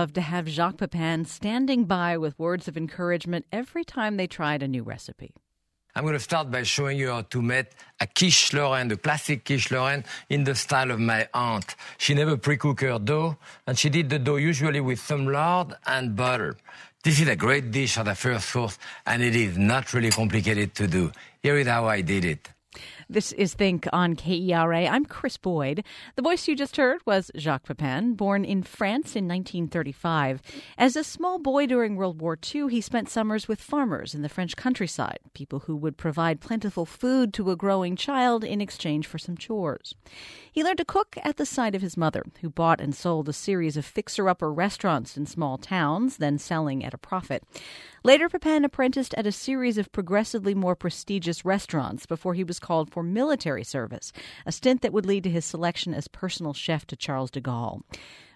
love to have Jacques Pépin standing by with words of encouragement every time they tried a new recipe. I'm going to start by showing you how to make a quiche lorraine, the classic quiche lorraine, in the style of my aunt. She never pre-cooked her dough, and she did the dough usually with some lard and butter. This is a great dish as a first course, and it is not really complicated to do. Here is how I did it. This is Think on KERA. I'm Chris Boyd. The voice you just heard was Jacques Pépin, born in France in 1935. As a small boy during World War II, he spent summers with farmers in the French countryside, people who would provide plentiful food to a growing child in exchange for some chores. He learned to cook at the side of his mother, who bought and sold a series of fixer-upper restaurants in small towns, then selling at a profit. Later, Pépin apprenticed at a series of progressively more prestigious restaurants before he was called for military service, a stint that would lead to his selection as personal chef to Charles de Gaulle.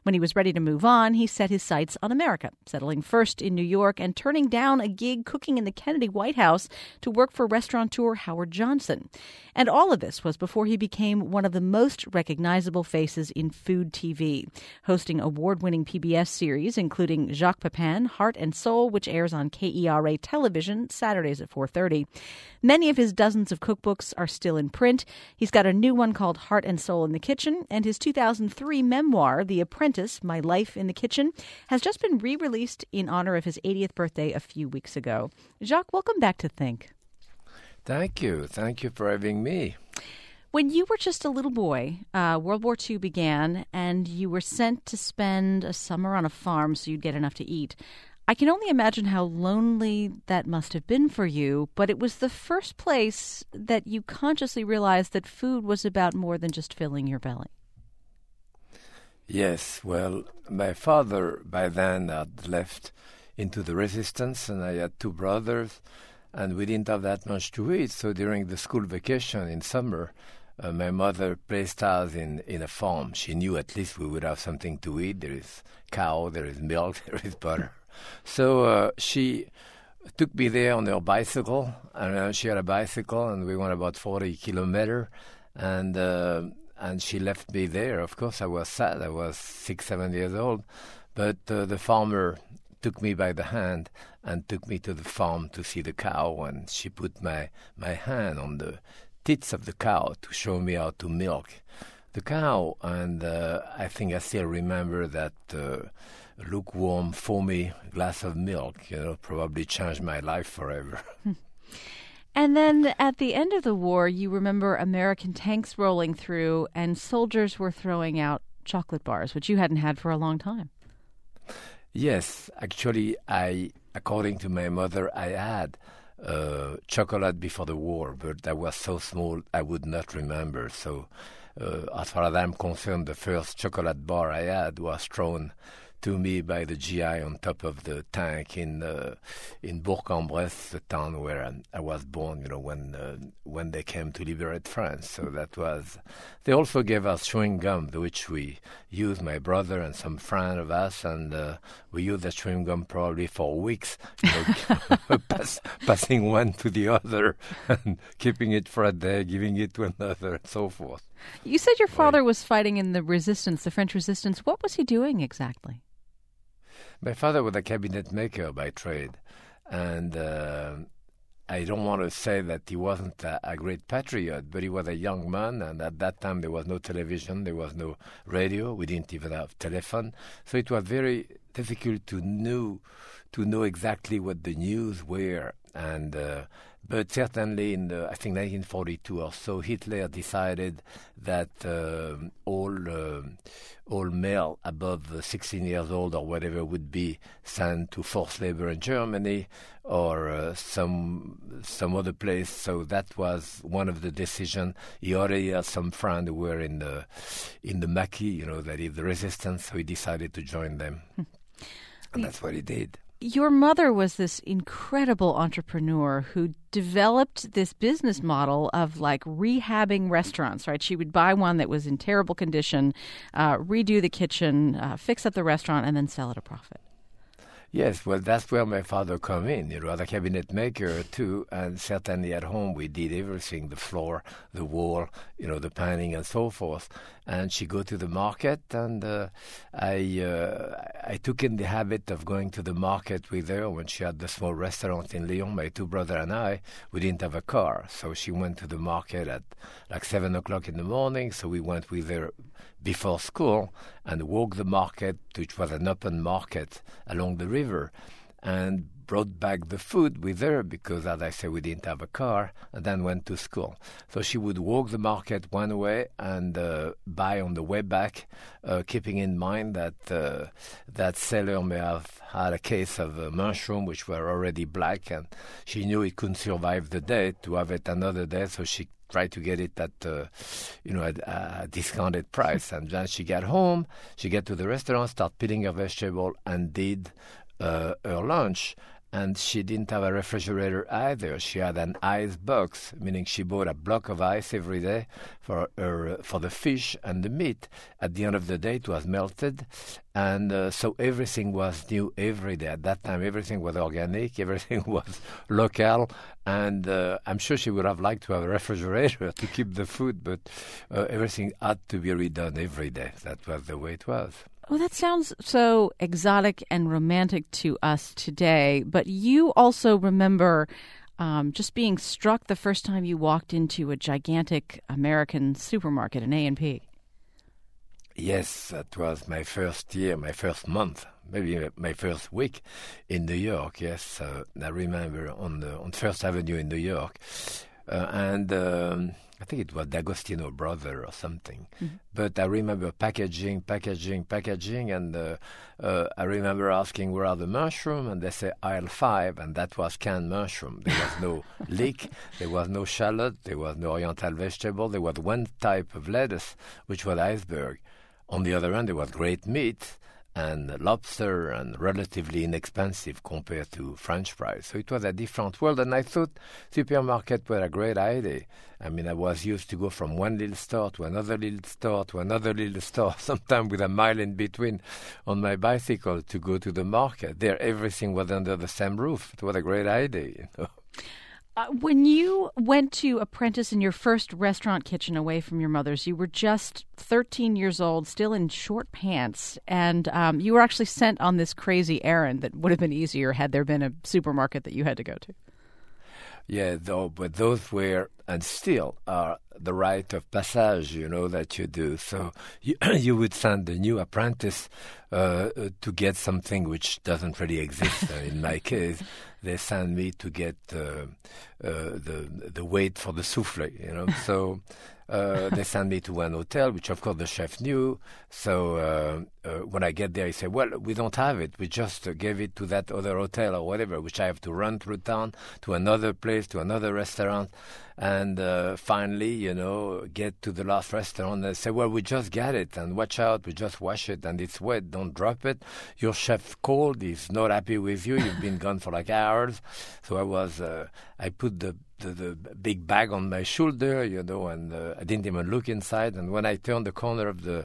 When he was ready to move on, he set his sights on America, settling first in New York and turning down a gig cooking in the Kennedy White House to work for restaurateur Howard Johnson. And all of this was before he became one of the most recognizable faces in food TV, hosting award-winning PBS series, including Jacques Pépin, Heart and Soul, which airs on KERA television Saturdays at 4:30. Many of his dozens of cookbooks are still in print. He's got a new one called Heart and Soul in the Kitchen, and his 2003 memoir, The Apprentice, My Life in the Kitchen, has just been re-released in honor of his 80th birthday a few weeks ago. Jacques, welcome back to Think. Thank you. Thank you for having me. When you were just a little boy, World War II began, and you were sent to spend a summer on a farm so you'd get enough to eat. I can only imagine how lonely that must have been for you, but it was the first place that you consciously realized that food was about more than just filling your belly. Yes, well, my father by then had left into the resistance, and I had two brothers, and we didn't have that much to eat. So during the school vacation in summer, my mother placed us in a farm. She knew at least we would have something to eat. There is cow, there is milk, there is butter. So she took me there on her bicycle, and she had a bicycle, and we went about 40 kilometers, and she left me there. Of course, I was sad. I was 6, 7 years old. But the farmer took me by the hand and took me to the farm to see the cow, and she put my hand on the tits of the cow to show me how to milk the cow. And I think I still remember that lukewarm, foamy glass of milk, probably changed my life forever. And then at the end of the war, you remember American tanks rolling through and soldiers were throwing out chocolate bars, which you hadn't had for a long time. Yes, actually, according to my mother, I had chocolate before the war, but I was so small I would not remember. So as far as I'm concerned, the first chocolate bar I had was thrown to me by the GI on top of the tank in Bourg-en-Bresse, the town where I was born, when they came to liberate France. So that was... They also gave us chewing gum, which we used, my brother and some friend of us, and we used the chewing gum probably for weeks, passing one to the other and keeping it for a day, giving it to another, and so forth. You said your father was fighting in the resistance, the French resistance. What was he doing exactly? My father was a cabinet maker by trade, and I don't want to say that he wasn't a great patriot, but he was a young man, and at that time there was no television, there was no radio, we didn't even have telephone, so it was very difficult to know exactly what the news were, and but certainly in the, I think, 1942 or so, Hitler decided that all male above 16 years old or whatever would be sent to forced labor in Germany or some other place. So that was one of the decisions. He already had some friends who were in the Maquis, that is the resistance. So he decided to join them, and that's what he did. Your mother was this incredible entrepreneur who developed this business model of rehabbing restaurants, right? She would buy one that was in terrible condition, redo the kitchen, fix up the restaurant, and then sell at a profit. Yes, well, that's where my father come in, you know, as a cabinet maker, too, and certainly at home we did everything, the floor, the wall, you know, the painting and so forth. And she go to the market, and I took in the habit of going to the market with her when she had the small restaurant in Lyon. My two brother and I, we didn't have a car, so she went to the market at like 7 o'clock in the morning, so we went with her before school and walked the market, which was an open market along the river, and brought back the food with her because, as I said, we didn't have a car, and then went to school. So she would walk the market one way and buy on the way back, keeping in mind that that seller may have had a case of mushroom which were already black, and she knew it couldn't survive the day to have it another day, so she tried to get it at, you know, at a discounted price. And then she got home, she got to the restaurant, started peeling her vegetable, and did her lunch. And she didn't have a refrigerator either. She had an ice box, meaning she bought a block of ice every day for her, for the fish and the meat. At the end of the day, it was melted. And so everything was new every day. At that time, everything was organic, everything was local. And I'm sure she would have liked to have a refrigerator to keep the food, but everything had to be redone every day. That was the way it was. Well, that sounds so exotic and romantic to us today, but you also remember just being struck the first time you walked into a gigantic American supermarket, an A&P. Yes, that was my first year, my first month, maybe my first week in New York, yes. I remember on First Avenue in New York. I think it was D'Agostino's brother or something. Mm-hmm. But I remember packaging, and I remember asking where are the mushrooms, and they say aisle 5, and that was canned mushroom. There was no leek, there was no shallot, there was no oriental vegetable, there was one type of lettuce, which was iceberg. On the other hand, there was great meat and lobster, and relatively inexpensive compared to French fries. So it was a different world, and I thought supermarket were a great idea. I mean, I was used to go from one little store to another little store to another little store, sometimes with a mile in between on my bicycle to go to the market. There, everything was under the same roof. It was a great idea, you know. When you went to apprentice in your first restaurant kitchen away from your mother's, you were just 13 years old, still in short pants, and you were actually sent on this crazy errand that would have been easier had there been a supermarket that you had to go to. Yeah, though, but those were and still are the rite of passage, you know, that you do. So you would send the new apprentice to get something which doesn't really exist. In my case, they sent me to get the weight for the souffle, you know. So they sent me to one hotel, which of course the chef knew. So when I get there, he said, well, we don't have it. We just gave it to that other hotel or whatever, which I have to run through town to another place, to another restaurant. And finally, you know, get to the last restaurant and say, well, we just got it, and watch out, we just wash it, and it's wet, don't drop it. Your chef called, he's not happy with you, you've been gone for like hours. So I was, I put the big bag on my shoulder, you know, and I didn't even look inside. And when I turned the corner of the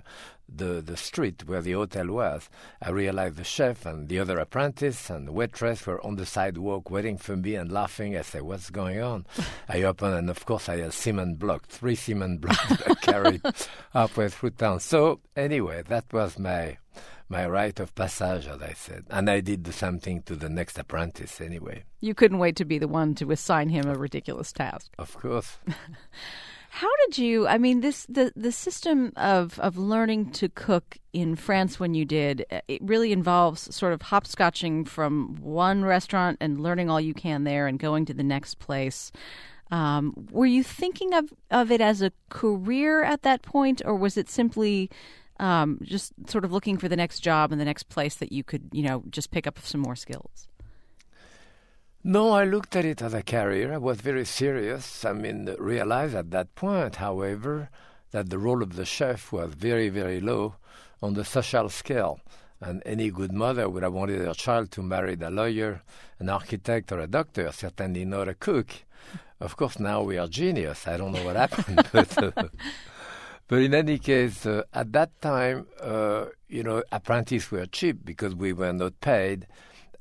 street where the hotel was, I realized the chef and the other apprentice and the waitress were on the sidewalk waiting for me and laughing. I said, what's going on? I opened, and of course I had three cement blocks that I carried halfway through town. So anyway, that was my rite of passage, as I said. And I did the same thing to the next apprentice anyway. You couldn't wait to be the one to assign him a ridiculous task. Of course. How did you, I mean, the system of learning to cook in France when you did, it really involves sort of hopscotching from one restaurant and learning all you can there and going to the next place. Were you thinking of it as a career at that point, or was it simply just sort of looking for the next job and the next place that you could, you know, just pick up some more skills? No, I looked at it as a career. I was very serious. I mean, realized at that point, however, that the role of the chef was very, very low on the social scale. And any good mother would have wanted her child to marry a lawyer, an architect, or a doctor, certainly not a cook. Of course, now we are genius. I don't know what happened. But in any case, at that time, you know, apprentices were cheap because we were not paid.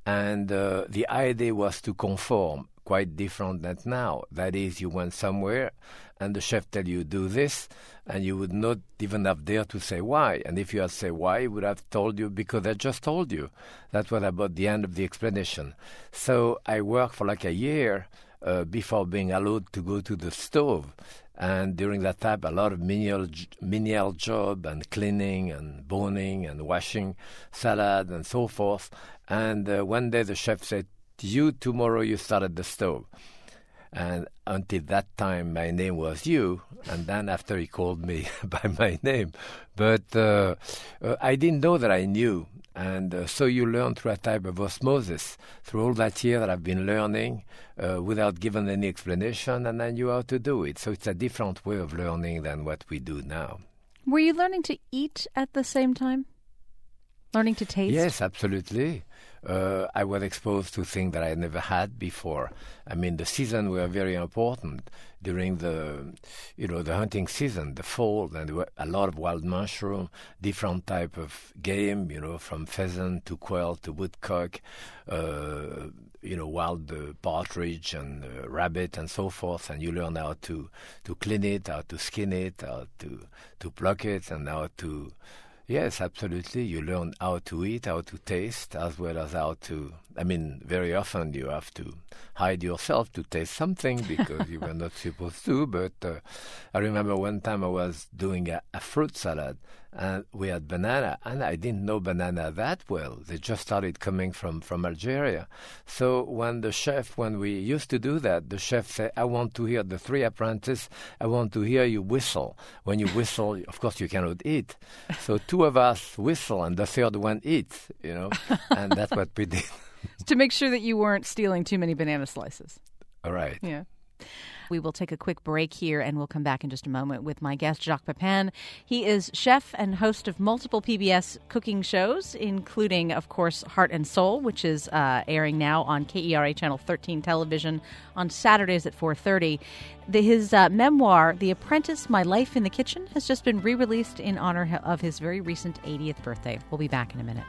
And the idea was to conform, quite different than now. That is, you went somewhere, and the chef tell you do this, and you would not even have dared to say why. And if you had said why, he would have told you because I just told you. That was about the end of the explanation. So I worked for like a year before being allowed to go to the stove. And during that time, a lot of menial job and cleaning and boning and washing salad and so forth. And one day the chef said, you, tomorrow you start at the stove. And until that time, my name was you. And then after he called me by my name. But I didn't know that I knew. And so you learn through a type of osmosis, through all that year that I've been learning without giving any explanation, and I knew how to do it. So it's a different way of learning than what we do now. Were you learning to eat at the same time? Learning to taste? Yes, absolutely. I was exposed to things that I never had before. I mean, the seasons were very important during the hunting season, the fall, and there were a lot of wild mushroom, different type of game, from pheasant to quail to woodcock, wild partridge and rabbit and so forth. And you learn how to clean it, how to skin it, how to pluck it, and how to... Yes, absolutely. You learn how to eat, how to taste, as well as how to... I mean, very often you have to hide yourself to taste something because you were not supposed to. But I remember one time I was doing a fruit salad, and we had banana, and I didn't know banana that well. They just started coming from Algeria. So when we used to do that, the chef said, I want to hear the three apprentices, I want to hear you whistle. When you whistle, of course, you cannot eat. So two of us whistle, and the third one eats, and that's what we did. To make sure that you weren't stealing too many banana slices. All right. Yeah. We will take a quick break here, and we'll come back in just a moment with my guest, Jacques Pépin. He is chef and host of multiple PBS cooking shows, including, of course, Heart and Soul, which is airing now on KERA Channel 13 television on Saturdays at 4:30. His memoir, The Apprentice, My Life in the Kitchen, has just been re-released in honor of his very recent 80th birthday. We'll be back in a minute.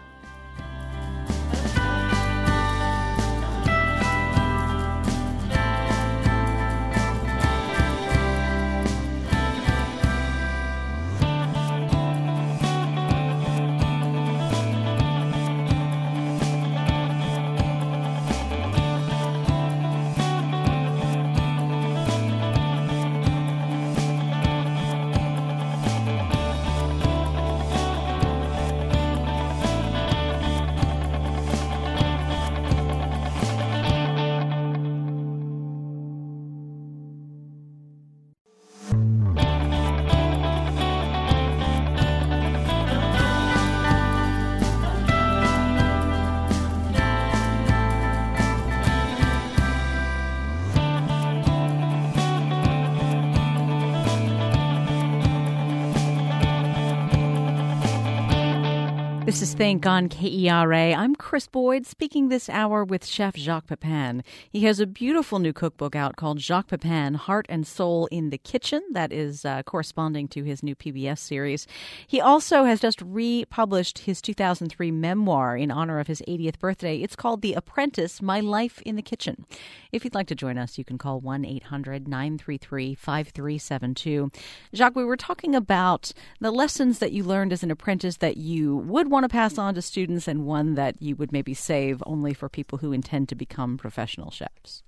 This is Think on KERA. I'm Chris Boyd, speaking this hour with Chef Jacques Pépin. He has a beautiful new cookbook out called Jacques Pépin, Heart and Soul in the Kitchen. That is corresponding to his new PBS series. He also has just republished his 2003 memoir in honor of his 80th birthday. It's called The Apprentice, My Life in the Kitchen. If you'd like to join us, you can call 1-800-933-5372. Jacques, we were talking about the lessons that you learned as an apprentice that you would want to pass on to students, and one that you would maybe save only for people who intend to become professional chefs?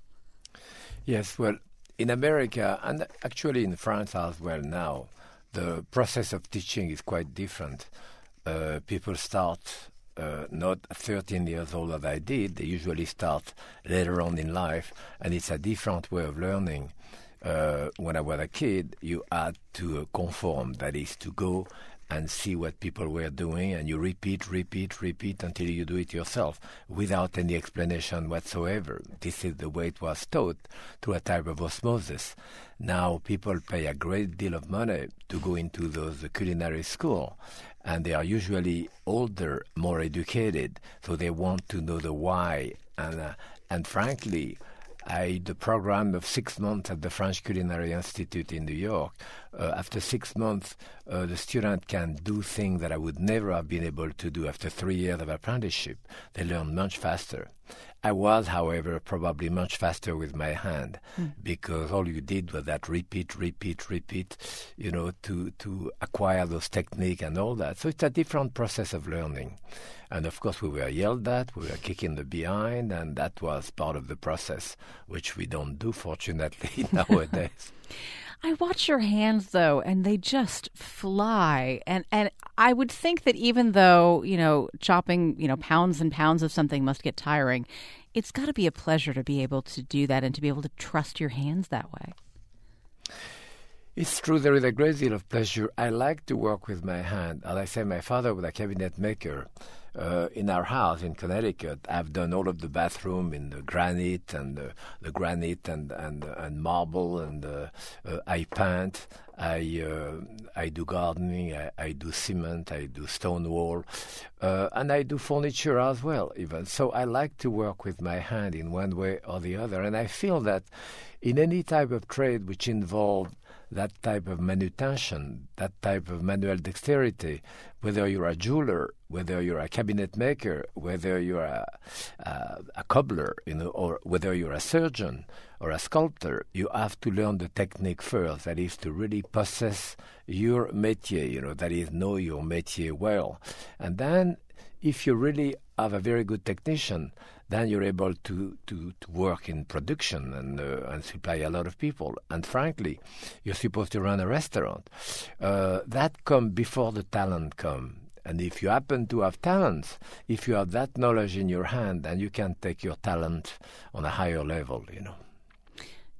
Yes, well, in America, and actually in France as well now, the process of teaching is quite different. People start not at 13 years old as I did. They usually start later on in life, and it's a different way of learning. When I was a kid, you had to conform, that is, to go and see what people were doing, and you repeat until you do it yourself without any explanation whatsoever. This is the way it was taught, through a type of osmosis. Now people pay a great deal of money to go into those culinary school, and they are usually older, more educated, so they want to know the why. And frankly, the program of 6 months at the French Culinary Institute in New York, after 6 months, the student can do things that I would never have been able to do after 3 years of apprenticeship. They learn much faster. I was, however, probably much faster with my hand because all you did was that repeat, you know, to acquire those techniques and all that. So it's a different process of learning. And of course, we were yelled at, we were kicking the behind, and that was part of the process, which we don't do, fortunately, nowadays. I watch your hands, though, and they just fly. And I would think that even though, you know, chopping, you know, pounds and pounds of something must get tiring, it's got to be a pleasure to be able to do that and to be able to trust your hands that way. It's true. There is a great deal of pleasure. I like to work with my hand. As I say, my father was a cabinet maker. In our house in Connecticut, I've done all of the bathroom in the granite and the granite and marble, and I paint, I do gardening, I do cement, I do stone wall, and I do furniture as well even. So I like to work with my hand in one way or the other, and I feel that in any type of trade which involves that type of manutention, that type of manual dexterity, whether you're a jeweler, whether you're a cabinet maker, whether you're a cobbler, you know, or whether you're a surgeon or a sculptor, you have to learn the technique first. That is to really possess your métier, you know, that is know your métier well. And then if you really have a very good technician, then you're able to work in production and supply a lot of people. And frankly, you're supposed to run a restaurant. That comes before the talent comes. And if you happen to have talents, if you have that knowledge in your hand, then you can take your talent on a higher level, you know.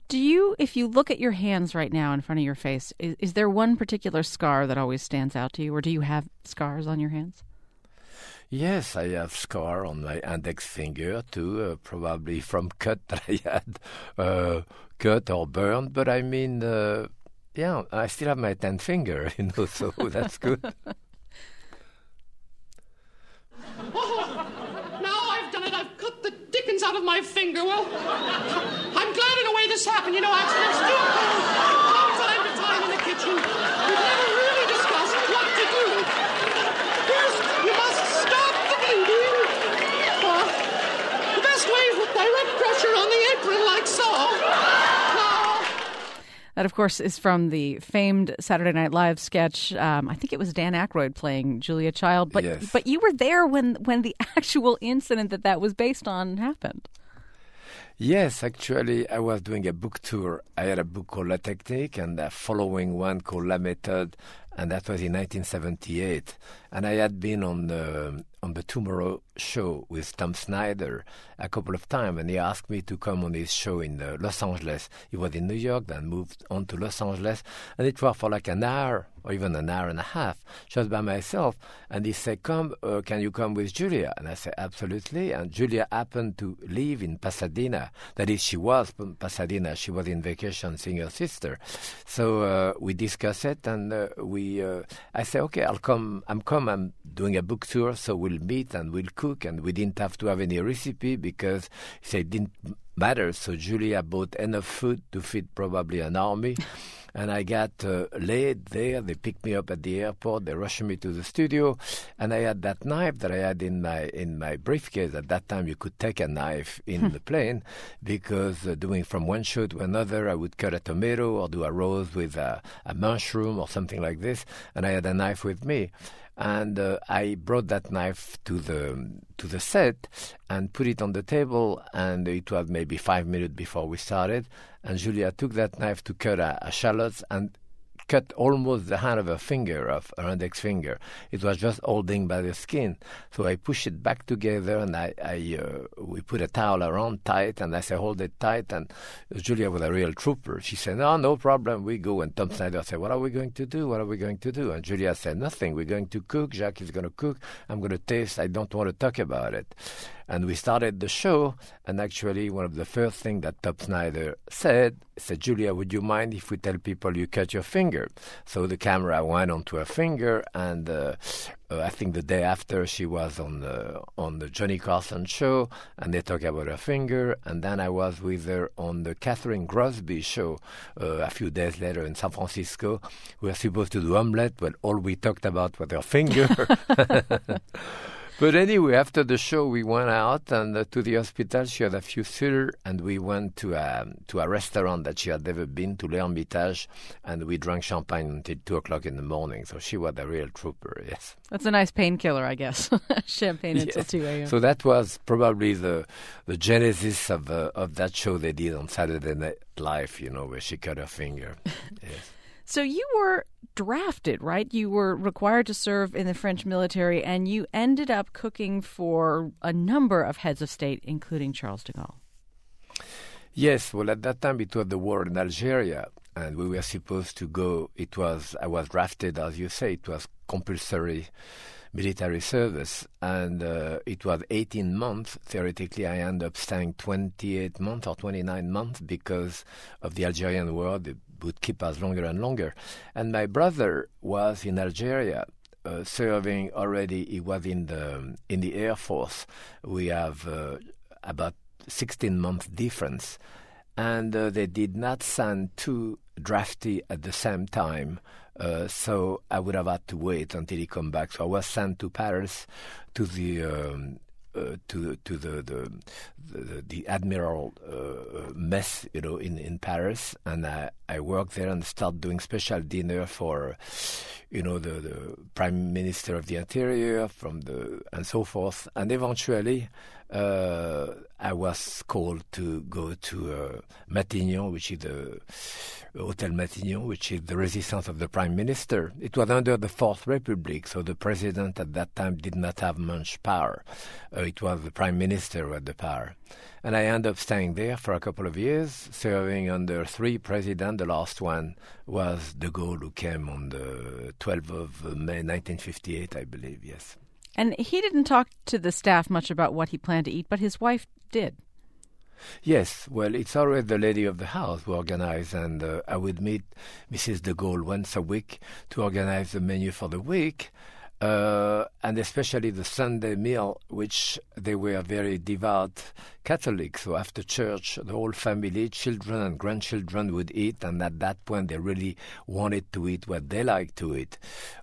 Do you, if you look at your hands right now in front of your face, is there one particular scar that always stands out to you, or do you have scars on your hands? Yes, I have scar on my index finger too, probably from cut that I had, cut or burned. But I mean, yeah, I still have my 10th finger, you know, so that's good. Now I've done it. I've cut the dickens out of my finger. Well, I'm glad in a way this happened. You know, accidents do happen from time to time in the kitchen. We've never really discussed what to do. First, you must stop the bleeding. The best way is with direct pressure on the apron, like so. Now... That, of course, is from the famed Saturday Night Live sketch. I think it was Dan Aykroyd playing Julia Child. But yes. But you were there when the actual incident that was based on happened. Yes, actually, I was doing a book tour. I had a book called La Technique and a following one called La Method, and that was in 1978. And I had been on the Tomorrow Show with Tom Snyder a couple of times, and he asked me to come on his show in Los Angeles. He was in New York, then moved on to Los Angeles, and it was for like an hour or even an hour and a half, just by myself. And he said, "Come, can you come with Julia?" And I said, "Absolutely." And Julia happened to live in Pasadena. That is, she was from Pasadena. She was in vacation seeing her sister. So we discussed it, and I said, "Okay, I'll come. I'm doing a book tour, so we'll meet and we'll cook." And we didn't have to have any recipe because it didn't matter. So Julia bought enough food to feed probably an army. And I got laid there. They picked me up at the airport. They rushed me to the studio, and I had that knife that I had in my briefcase. At that time, you could take a knife in the plane because doing from one show to another, I would cut a tomato or do a roast with a mushroom or something like this. And I had a knife with me. And I brought that knife to the set and put it on the table, and it was maybe 5 minutes before we started. And Julia took that knife to cut a shallot and cut almost the hand of her finger, of her index finger. It was just holding by the skin. So I pushed it back together, and we put a towel around tight, and I said, "Hold it tight." And Julia was a real trooper. She said, "No, no problem, we go." And Tom Snyder said, "What are we going to do? What are we going to do?" And Julia said, "Nothing. We're going to cook. Jacques is going to cook. I'm going to taste. I don't want to talk about it." And we started the show, and actually one of the first things that Tom Snyder said, "Julia, would you mind if we tell people you cut your finger?" So the camera went onto her finger, and I think the day after she was on the Johnny Carson show, and they talked about her finger. And then I was with her on the Catherine Crosby show a few days later in San Francisco. We were supposed to do omelette, but all we talked about was her finger. But anyway, after the show, we went out and to the hospital. She had a few seizures, and we went to a restaurant that she had never been to, L'Hermitage, and we drank champagne until 2:00 in the morning. So she was a real trooper. Yes, that's a nice painkiller, I guess. Champagne until 2 a.m. So that was probably the genesis of that show they did on Saturday Night Live, you know, where she cut her finger. Yes. So you were drafted, right? You were required to serve in the French military, and you ended up cooking for a number of heads of state, including Charles de Gaulle. Yes, well, at that time it was the war in Algeria, and we were supposed to go. I was drafted, as you say. It was compulsory military service, and it was 18 months. Theoretically, I ended up staying 28 months or 29 months because of the Algerian war. It would keep us longer and longer. And my brother was in Algeria serving already. He was in the Air Force. We have about 16 months difference, and they did not send two draftees at the same time. So I would have had to wait until he come back. So I was sent to Paris to the admiral mess, you know, in Paris, and I worked there and started doing special dinner for, you know, the prime minister of the interior and so forth. And eventually, I was called to go to Matignon, which is the Hotel Matignon, which is the residence of the prime minister. It was under the Fourth Republic, so the president at that time did not have much power. It was the prime minister who had the power. And I ended up staying there for a couple of years, serving under three presidents. The last one was De Gaulle, who came on the 12th of May, 1958, I believe, yes. And he didn't talk to the staff much about what he planned to eat, but his wife did. Yes, well, it's always the lady of the house who organized, and I would meet Mrs. De Gaulle once a week to organize the menu for the week, and especially the Sunday meal, which they were very devout Catholics. So after church, the whole family, children and grandchildren, would eat, and at that point they really wanted to eat what they liked to eat.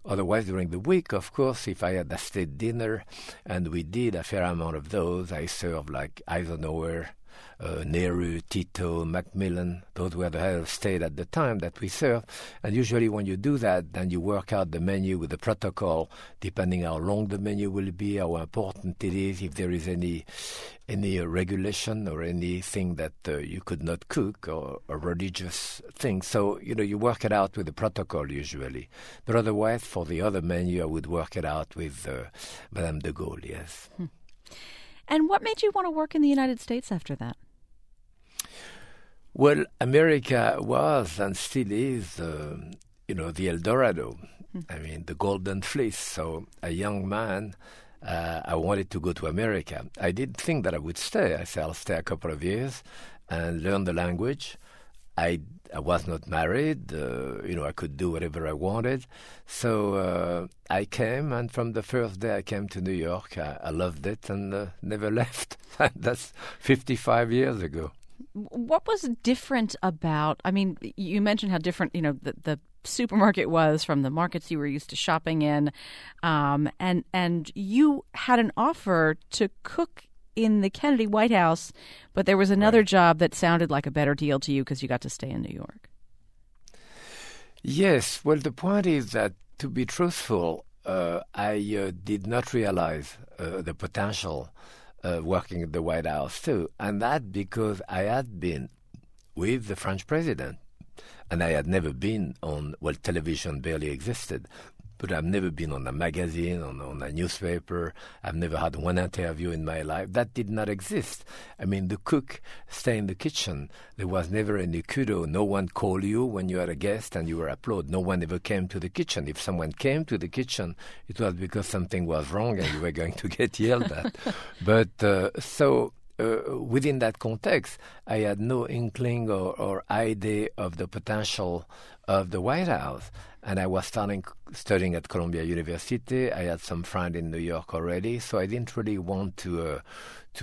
Otherwise, during the week, of course, if I had a state dinner, and we did a fair amount of those, I served like Eisenhower, Nehru, Tito, Macmillan. Those were the head of state at the time that we served. And usually when you do that, then you work out the menu with the protocol, depending how long the menu will be, how important it is, if there is any regulation or anything that you could not cook or religious thing. So, you know, you work it out with the protocol usually. But otherwise, for the other menu, I would work it out with Madame de Gaulle, yes. And what made you want to work in the United States after that? Well, America was and still is, you know, the El Dorado. I mean, the Golden Fleece. So a young man, I wanted to go to America. I didn't think that I would stay. I said, I'll stay a couple of years and learn the language. I was not married, you know, I could do whatever I wanted. So I came, and from the first day I came to New York, I loved it and never left. That's 55 years ago. What was different about, I mean, you mentioned how different, you know, the supermarket was from the markets you were used to shopping in, and you had an offer to cook in the Kennedy White House, but there was another job that sounded like a better deal to you because you got to stay in New York. Yes. Well, the point is that, to be truthful, I did not realize the potential working at the White House, too. And that because I had been with the French president, and I had never been on, well, television barely existed. But I've never been on a magazine, on a newspaper. I've never had one interview in my life. That did not exist. I mean, the cook stayed in the kitchen. There was never any kudo. No one called you when you had a guest and you were applauded. No one ever came to the kitchen. If someone came to the kitchen, it was because something was wrong and you were going to get yelled at. But within that context, I had no inkling or idea of the potential of the White House. And I was studying at Columbia University. I had some friends in New York already, so I didn't really want to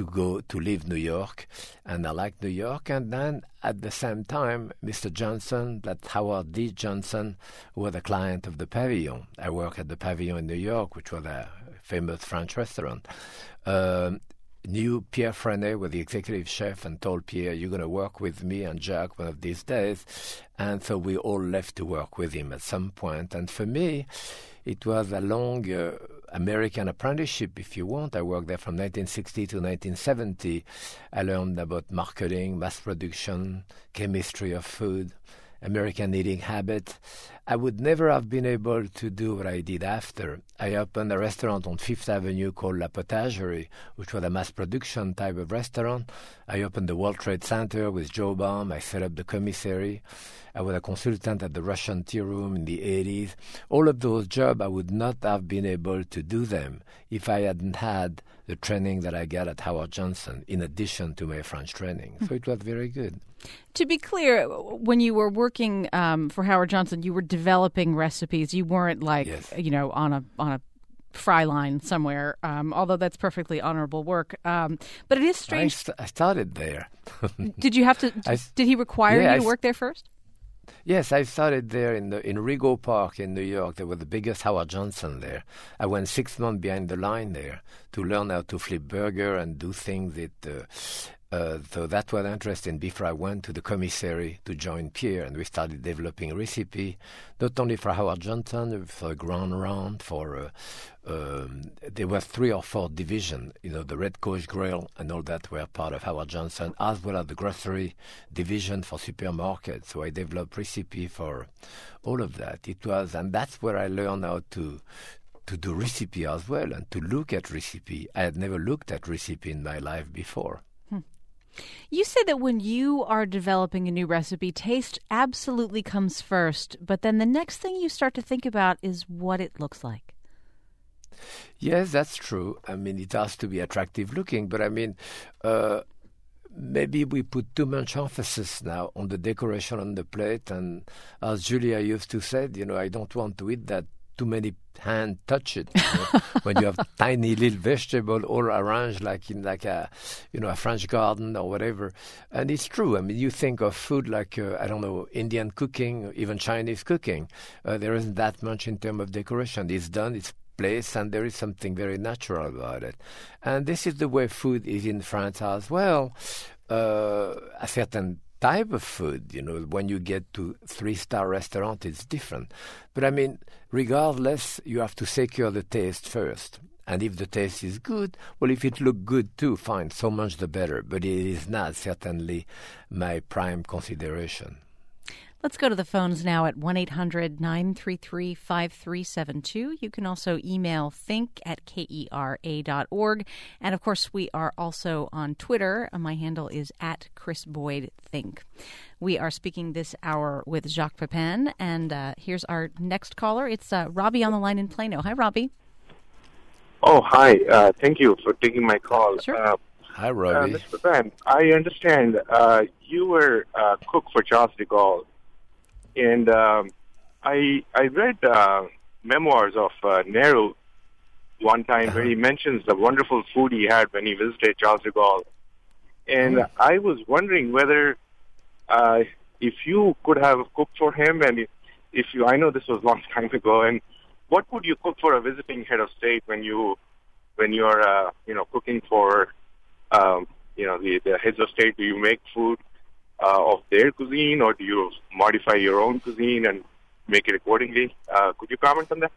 go to leave New York. And I liked New York. And then at the same time, Mr. Johnson, that's Howard D. Johnson, was a client of the Pavillon. I worked at the Pavillon in New York, which was a famous French restaurant, knew Pierre Franey, was the executive chef, and told Pierre, "You're going to work with me and Jacques one of these days." And so we all left to work with him at some point. And for me, it was a long American apprenticeship, if you want. I worked there from 1960 to 1970. I learned about marketing, mass production, chemistry of food, American eating habit. I would never have been able to do what I did after. I opened a restaurant on Fifth Avenue called La Potagerie, which was a mass production type of restaurant. I opened the World Trade Center with Joe Baum. I set up the commissary. I was a consultant at the Russian Tea Room in the 80s. All of those jobs, I would not have been able to do them if I hadn't had the training that I got at Howard Johnson, in addition to my French training. So it was very good. To be clear, when you were working for Howard Johnson, you were developing recipes. You weren't like, yes, you know, on a fry line somewhere, although that's perfectly honorable work. But it is strange. I started there. Did you have to? Did he require you to work there first? Yes, I started there in Rigo Park in New York. There was the biggest Howard Johnson there. I went 6 months behind the line there to learn how to flip burger and do things that. So that was interesting. Before I went to the commissary to join Pierre, and we started developing a recipe, not only for Howard Johnson, for Grand Round, for there were 3 or 4 divisions. You know, the Red Coach Grill and all that were part of Howard Johnson, as well as the grocery division for supermarkets. So I developed recipe for all of that. It was, and that's where I learned how to do recipe as well and to look at recipe. I had never looked at recipe in my life before. You said that when you are developing a new recipe, taste absolutely comes first, but then the next thing you start to think about is what it looks like. Yes, that's true. I mean, it has to be attractive looking, but I mean, maybe we put too much emphasis now on the decoration on the plate. And as Julia used to say, you know, I don't want to eat that. Too many hands touch it. You know? When you have tiny little vegetable all arranged like in like a, you know, a French garden or whatever. And it's true. I mean, you think of food like, I don't know, Indian cooking, even Chinese cooking. There isn't that much in terms of decoration. It's done, it's placed, and there is something very natural about it. And this is the way food is in France as well. A certain type of food, you know, when you get to 3-star restaurant, it's different. But I mean, regardless, you have to secure the taste first. And if the taste is good, well, if it look good too, fine, so much the better. But it is not certainly my prime consideration. Let's go to the phones now at 1-800-933-5372. You can also email think@kera.org. And, of course, we are also on Twitter. My handle is @ChrisBoydThink. We are speaking this hour with Jacques Pépin, and here's our next caller. It's Robbie on the line in Plano. Hi, Robbie. Oh, hi. Thank you for taking my call. Sure. Hi, Robbie. Mr. Pépin, I understand you were a cook for Charles de Gaulle. And I read memoirs of Nehru one time where he mentions the wonderful food he had when he visited Charles de Gaulle. And I was wondering whether if you could have cooked for him, and if you, I know this was a long time ago, and what would you cook for a visiting head of state when you're you know, cooking for you know, the heads of state? Do you make food of their cuisine, or do you modify your own cuisine and make it accordingly? Could you comment on that?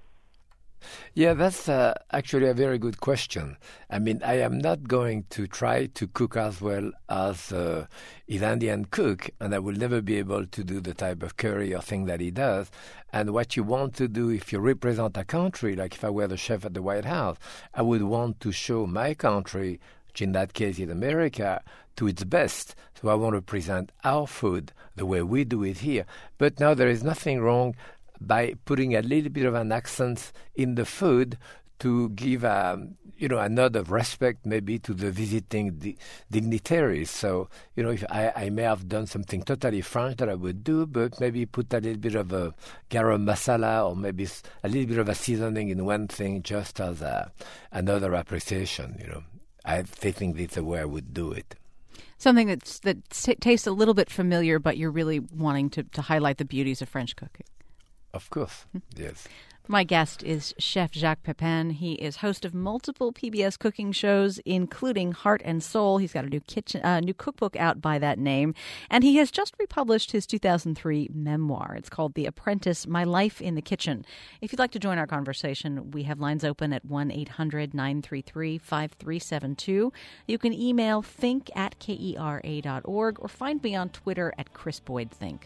Yeah, that's actually a very good question. I mean, I am not going to try to cook as well as an Indian cook, and I will never be able to do the type of curry or thing that he does. And what you want to do if you represent a country, like if I were the chef at the White House, I would want to show my country, which in that case is America, to its best. So I want to present our food the way we do it here. But now there is nothing wrong by putting a little bit of an accent in the food to give you know, a nod of respect maybe to the visiting dignitaries. So, you know, if I may have done something totally French that I would do, but maybe put a little bit of a garam masala or maybe a little bit of a seasoning in one thing just as another appreciation, you know. I think that's the way I would do it. Something that tastes a little bit familiar, but you're really wanting to highlight the beauties of French cooking. Of course, yes. My guest is Chef Jacques Pépin. He is host of multiple PBS cooking shows, including Heart and Soul. He's got a new cookbook out by that name. And he has just republished his 2003 memoir. It's called The Apprentice, My Life in the Kitchen. If you'd like to join our conversation, we have lines open at 1-800-933-5372. You can email think@kera.org or find me on Twitter at ChrisBoydThink.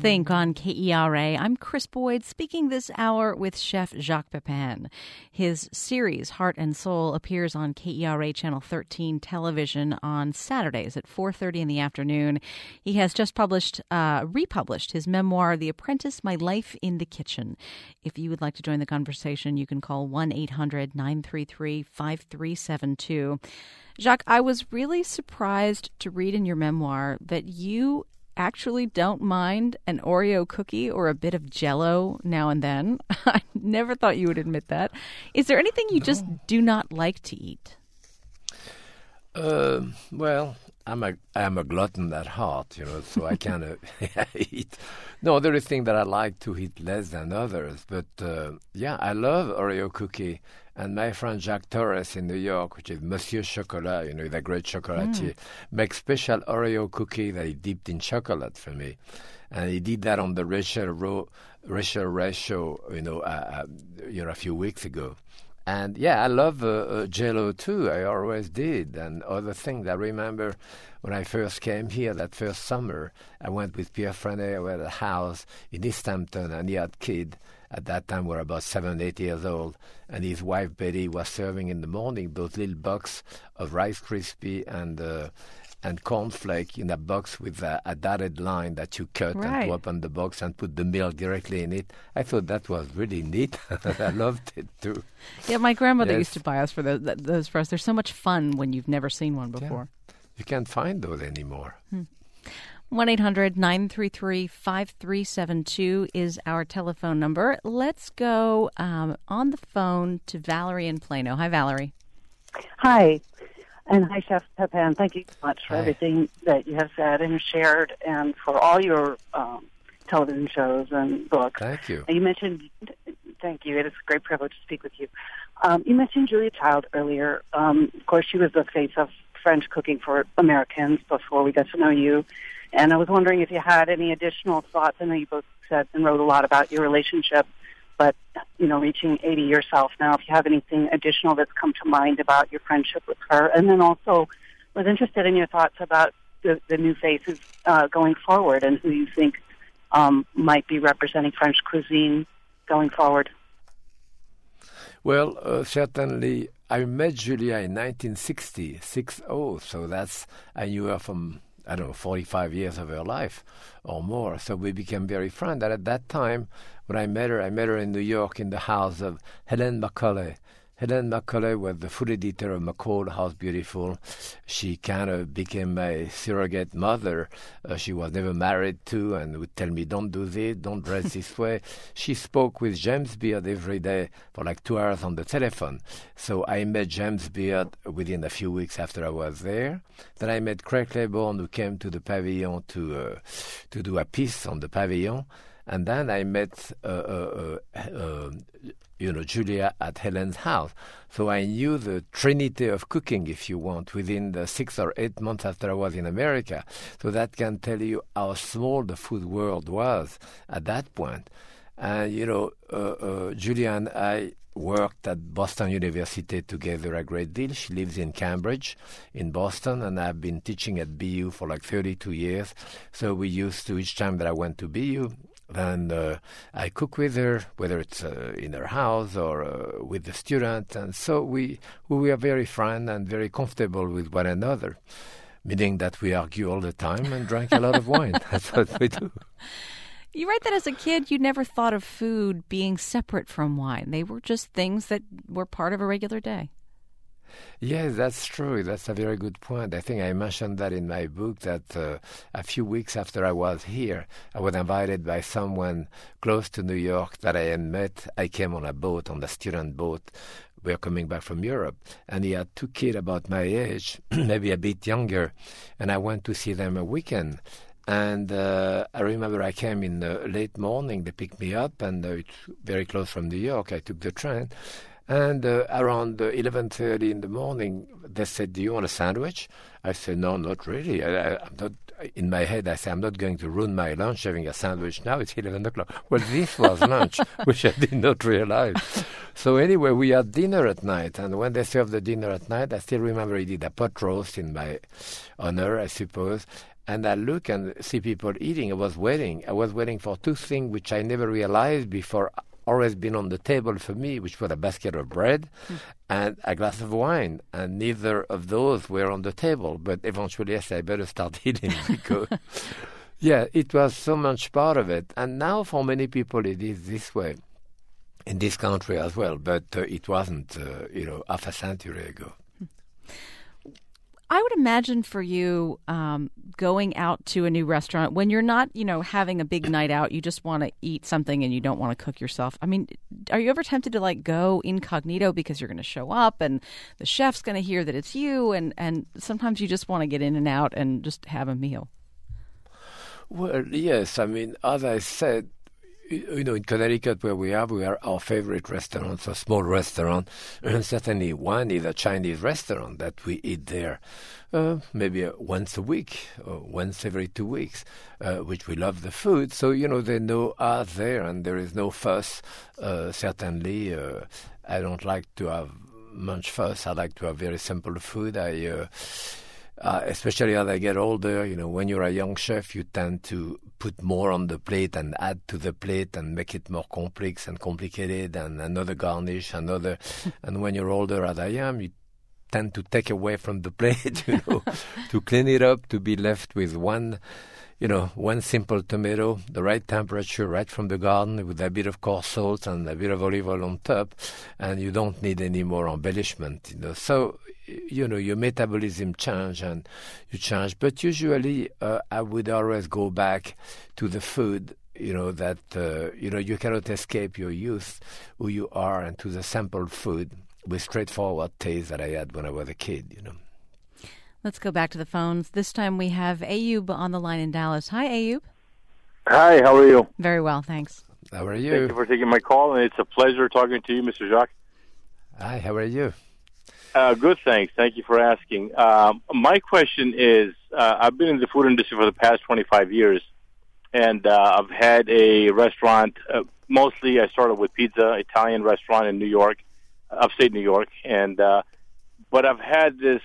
Think on KERA. I'm Chris Boyd, speaking this hour with Chef Jacques Pépin. His series, Heart and Soul, appears on KERA Channel 13 television on Saturdays at 4:30 in the afternoon. He has just republished his memoir, The Apprentice, My Life in the Kitchen. If you would like to join the conversation, you can call 1-800-933-5372. Jacques, I was really surprised to read in your memoir that you actually don't mind an Oreo cookie or a bit of Jell-O now and then. I never thought you would admit that. Is there anything you just do not like to eat? Well, I'm a glutton at heart, you know, so I kind of eat. No, there is thing that I like to eat less than others, but yeah, I love Oreo cookie. And my friend Jacques Torres in New York, which is Monsieur Chocolat, you know, the great chocolatier, makes special Oreo cookie that he dipped in chocolate for me. And he did that on the Rachel Ray show, a few weeks ago. And, yeah, I love Jell-O, too. I always did. And other things, I remember when I first came here that first summer, I went with Pierre Franey over at a house in East Hampton, and he had kid. At that time, we were about 7, 8 years old, and his wife, Betty, was serving in the morning those little box of Rice Krispie and cornflake in a box with a dotted line that you cut and open the box and put the milk directly in it. I thought that was really neat. I loved it, too. Yeah, my grandmother used to buy us for those for us. They're so much fun when you've never seen one before. Yeah. You can't find those anymore. 1-800-933-5372 is our telephone number. Let's go on the phone to Valerie in Plano. Hi, Valerie. Hi. And hi, Chef Pépin. Thank you so much for everything that you have said and shared and for all your television shows and books. Thank you. You mentioned, thank you. It is a great privilege to speak with you. You mentioned Julia Child earlier. Of course, she was the face of French cooking for Americans before we got to know you. And I was wondering if you had any additional thoughts. I know you both said and wrote a lot about your relationship, but, you know, reaching 80 yourself now, if you have anything additional that's come to mind about your friendship with her. And then also was interested in your thoughts about the new faces going forward and who you think might be representing French cuisine going forward. Well, certainly I met Julia in 1960, so that's, I knew her from, I don't know, 45 years of her life or more. So we became very friends. And at that time, when I met her in New York in the house of Helen McCullough. Helen McCullough was the food editor of McCall House Beautiful. She kind of became my surrogate mother. She was never married to and would tell me, don't do this, don't dress this way. She spoke with James Beard every day for like 2 hours on the telephone. So I met James Beard within a few weeks after I was there. Then I met Craig Claiborne, who came to the Pavillon to do a piece on the Pavillon. And then I met, Julia at Helen's house. So I knew the trinity of cooking, if you want, within the 6 or 8 months after I was in America. So that can tell you how small the food world was at that point. And, Julia and I worked at Boston University together a great deal. She lives in Cambridge, in Boston, and I've been teaching at BU for like 32 years. So we used to, each time that I went to BU, and I cook with her, whether it's in her house or with the students. And so we are very friend and very comfortable with one another, meaning that we argue all the time and drank a lot of wine. That's what we do. You write that as a kid, you never thought of food being separate from wine. They were just things that were part of a regular day. Yes, that's true. That's a very good point. I think I mentioned that in my book, that a few weeks after I was here, I was invited by someone close to New York that I had met. I came on a boat, on the student boat. We were coming back from Europe, and he had two kids about my age, maybe a bit younger, and I went to see them a weekend. And I remember I came in the late morning. They picked me up, and it's very close from New York. I took the train. And around 11:30 in the morning, they said, "Do you want a sandwich?" I said, "No, not really. I'm not." In my head, I said, "I'm not going to ruin my lunch having a sandwich now. It's 11 o'clock. Well, this was lunch, which I did not realize. So anyway, we had dinner at night. And when they served the dinner at night, I still remember he did a pot roast in my honor, I suppose. And I look and see people eating. I was waiting for two things which I never realized before, always been on the table for me, which was a basket of bread and a glass of wine. And neither of those were on the table. But eventually, yes, I better start eating because, yeah, it was so much part of it. And now for many people, it is this way in this country as well. But it wasn't, half a century ago. I would imagine for you going out to a new restaurant when you're not, having a big night out, you just want to eat something and you don't want to cook yourself. I mean, are you ever tempted to go incognito because you're going to show up and the chef's going to hear that it's you? And sometimes you just want to get in and out and just have a meal. Well, yes. I mean, as I said, in Connecticut where we are our favorite restaurants, a small restaurant, and certainly one is a Chinese restaurant that we eat there maybe once a week or once every 2 weeks, which we love the food. So, they know us there and there is no fuss. Certainly, I don't like to have much fuss. I like to have very simple food. Especially as I get older, when you're a young chef, you tend to put more on the plate and add to the plate and make it more complex and complicated and another garnish, another. And when you're older, as I am, you tend to take away from the plate, to clean it up, to be left with one simple tomato, the right temperature, right from the garden, with a bit of coarse salt and a bit of olive oil on top, and you don't need any more embellishment. So, your metabolism change and you change. But usually, I would always go back to the food, that, you cannot escape your youth, who you are, and to the simple food with straightforward taste that I had when I was a kid, Let's go back to the phones. This time we have Ayoub on the line in Dallas. Hi, Ayoub. Hi, how are you? Very well, thanks. How are you? Thank you for taking my call, and it's a pleasure talking to you, Mr. Jacques. Hi, how are you? Good, thanks. Thank you for asking. My question is, I've been in the food industry for the past 25 years, and I've had a restaurant. Mostly I started with pizza, Italian restaurant in New York, upstate New York, and but I've had this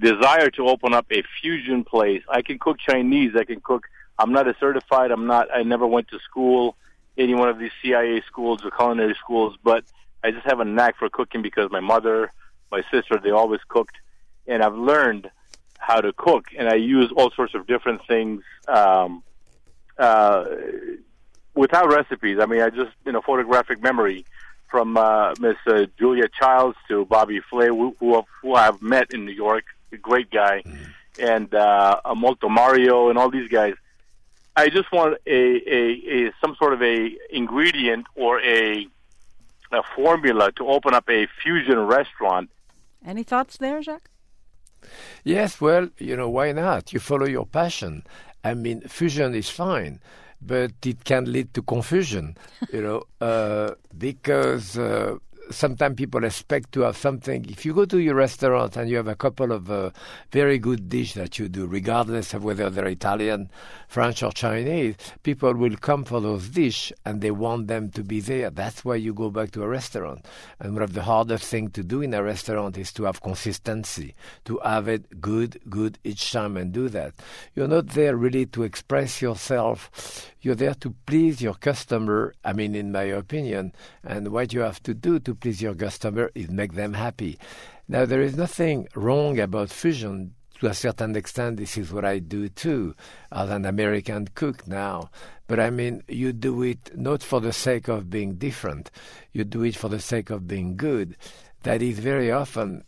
desire to open up a fusion place. I can cook Chinese. I can cook. I'm not a certified. I never went to school, any one of these CIA schools or culinary schools, but I just have a knack for cooking because my mother, my sister, they always cooked, and I've learned how to cook, and I use all sorts of different things without recipes. I mean, I just, photographic memory, from Miss Julia Childs to Bobby Flay, who I've met in New York, a great guy, and Molto Mario and all these guys. I just want some sort of a ingredient or a formula to open up a fusion restaurant. Any thoughts there, Jacques? Yes, well, why not? You follow your passion. I mean, fusion is fine, but it can lead to confusion, because sometimes people expect to have something. If you go to your restaurant and you have a couple of very good dishes that you do, regardless of whether they're Italian, French or Chinese, people will come for those dishes and they want them to be there. That's why you go back to a restaurant. And one of the hardest things to do in a restaurant is to have consistency, to have it good each time and do that. You're not there really to express yourself. You're there to please your customer, I mean, in my opinion. And what you have to do to please your customer is make them happy. Now, there is nothing wrong about fusion. To a certain extent, this is what I do too, as an American cook now. But I mean, you do it not for the sake of being different. You do it for the sake of being good. That is very often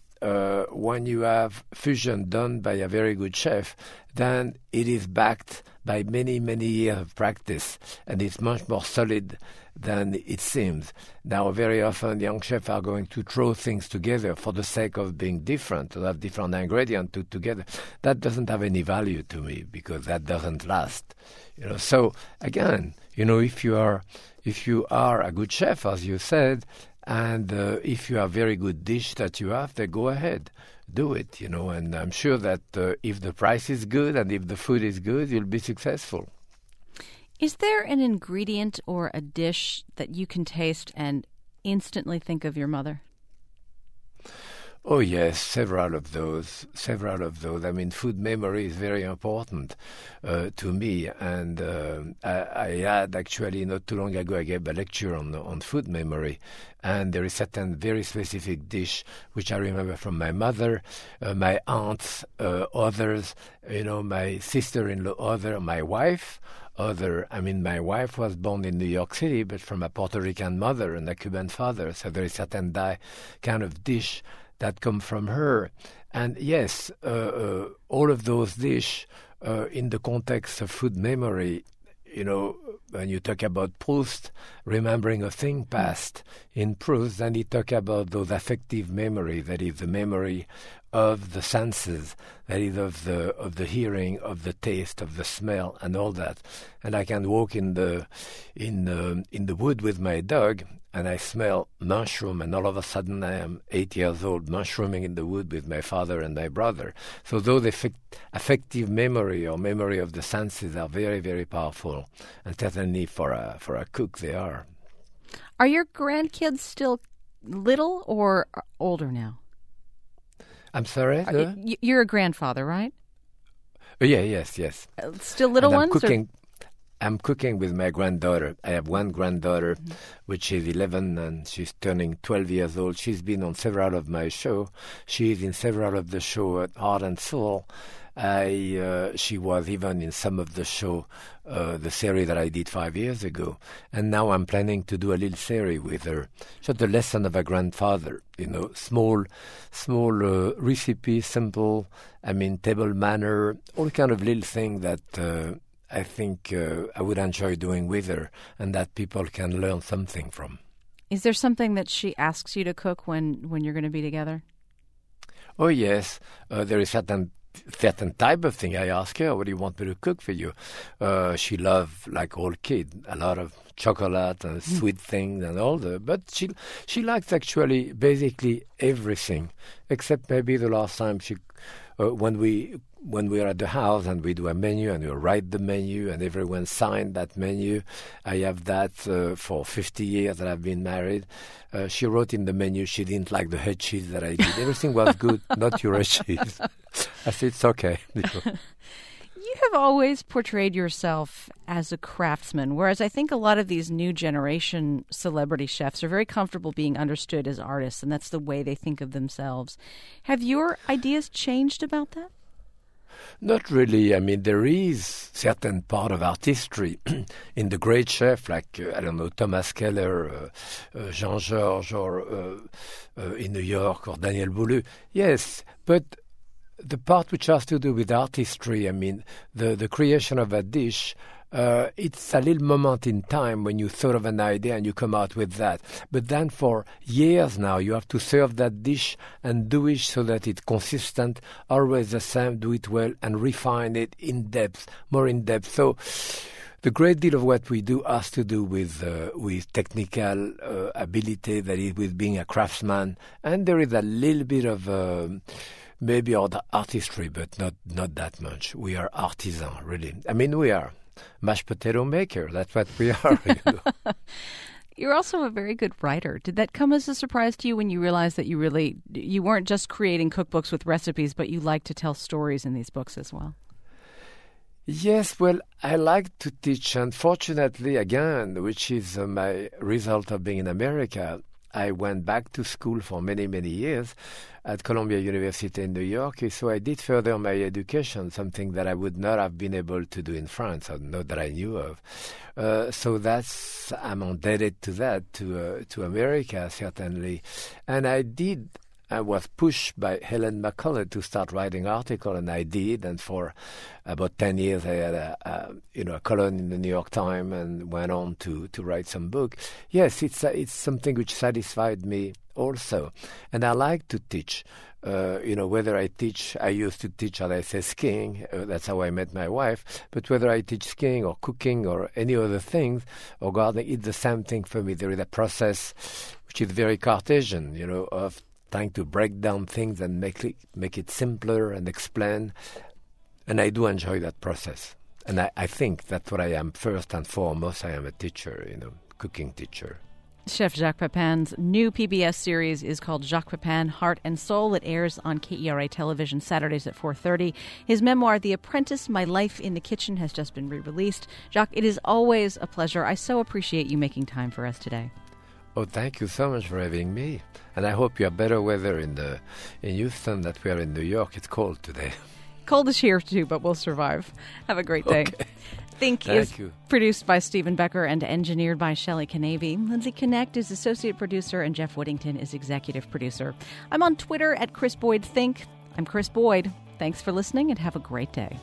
when you have fusion done by a very good chef, then it is backed by many, many years of practice, and it's much more solid than it seems. Now, very often, young chefs are going to throw things together for the sake of being different, to have different ingredients together. That doesn't have any value to me because that doesn't last. So again, if you are a good chef, as you said, and if you have very good dish that you have, then go ahead. Do it, and I'm sure that if the price is good and if the food is good, you'll be successful. Is there an ingredient or a dish that you can taste and instantly think of your mother? Oh, yes, several of those. I mean, food memory is very important to me. And I had actually not too long ago, I gave a lecture on food memory. And there is certain very specific dish which I remember from my mother, my aunts, others, my sister-in-law, my wife. I mean, my wife was born in New York City, but from a Puerto Rican mother and a Cuban father. So there is certain kind of dish that come from her. And yes, all of those dishes in the context of food memory, when you talk about Proust, remembering a thing past in Proust, then he talk about those affective memory, that is the memory of the senses, that is of the hearing, of the taste, of the smell, and all that. And I can walk in the wood with my dog, and I smell mushroom, and all of a sudden I am 8 years old, mushrooming in the wood with my father and my brother. So those affective memory or memory of the senses are very, very powerful, and certainly for a cook they are. Are your grandkids still little or older now? I'm sorry? You're a grandfather, right? Yeah, yes. Still little ones? I'm cooking with my granddaughter. I have one granddaughter, mm-hmm. which is 11, and she's turning 12 years old. She's been on several of my shows. She is in several of the shows at Heart and Soul. She was even in some of the show, the series that I did 5 years ago. And now I'm planning to do a little series with her. So the lesson of a grandfather, small recipe, simple, table manner, all kind of little things that I think I would enjoy doing with her and that people can learn something from. Is there something that she asks you to cook when you're going to be together? Oh, yes. There is certain type of thing. I ask her, what do you want me to cook for you? She loves, like all kids, a lot of chocolate and sweet things and all that. But she likes actually basically everything, except maybe the last time when we are at the house and we do a menu and we write the menu and everyone signed that menu. I have that for 50 years that I've been married. She wrote in the menu she didn't like the head cheese that I did. Everything was good, not your head cheese. I said, it's okay. You have always portrayed yourself as a craftsman, whereas I think a lot of these new generation celebrity chefs are very comfortable being understood as artists, and that's the way they think of themselves. Have your ideas changed about that? Not really. I mean, there is certain part of artistry in the great chef, like, Thomas Keller, Jean-Georges, or in New York, or Daniel Boulud. Yes, but the part which has to do with artistry, the creation of a dish It's a little moment in time when you thought of an idea and you come out with that. But then for years now, you have to serve that dish and do it so that it's consistent, always the same, do it well, and refine it in depth, more in depth. So the great deal of what we do has to do with technical ability, that is, with being a craftsman. And there is a little bit of maybe artistry, but not that much. We are artisans, really. I mean, we are mashed potato maker. That's what we are. You know. You're also a very good writer. Did that come as a surprise to you when you realized that you weren't just creating cookbooks with recipes, but you like to tell stories in these books as well? Yes, well, I like to teach. Unfortunately, again, which is my result of being in America, I went back to school for many, many years at Columbia University in New York, so I did further my education, something that I would not have been able to do in France, or not that I knew of. So that's, I'm indebted to that, to America, certainly. And I was pushed by Helen McCullough to start writing articles, and I did. And for about 10 years, I had a column in the New York Times and went on to write some book. Yes, it's something which satisfied me also. And I like to teach. Whether I teach, I used to teach, as I say, skiing. That's how I met my wife. But whether I teach skiing or cooking or any other things or gardening, it's the same thing for me. There is a process which is very Cartesian, of trying to break down things and make it simpler and explain. And I do enjoy that process. And I think that's what I am first and foremost. I am a teacher, cooking teacher. Chef Jacques Pépin's new PBS series is called Jacques Pépin, Heart and Soul. It airs on KERA television Saturdays at 4:30. His memoir, The Apprentice, My Life in the Kitchen, has just been re-released. Jacques, it is always a pleasure. I so appreciate you making time for us today. Oh, thank you so much for having me. And I hope you have better weather in Houston than we are in New York. It's cold today. Coldish here, too, but we'll survive. Have a great day. Okay. Thank you. Produced by Stephen Becker and engineered by Shelley Canavy. Lindsay Connect is associate producer, and Jeff Whittington is executive producer. I'm on Twitter @ChrisBoydThink. I'm Chris Boyd. Thanks for listening, and have a great day.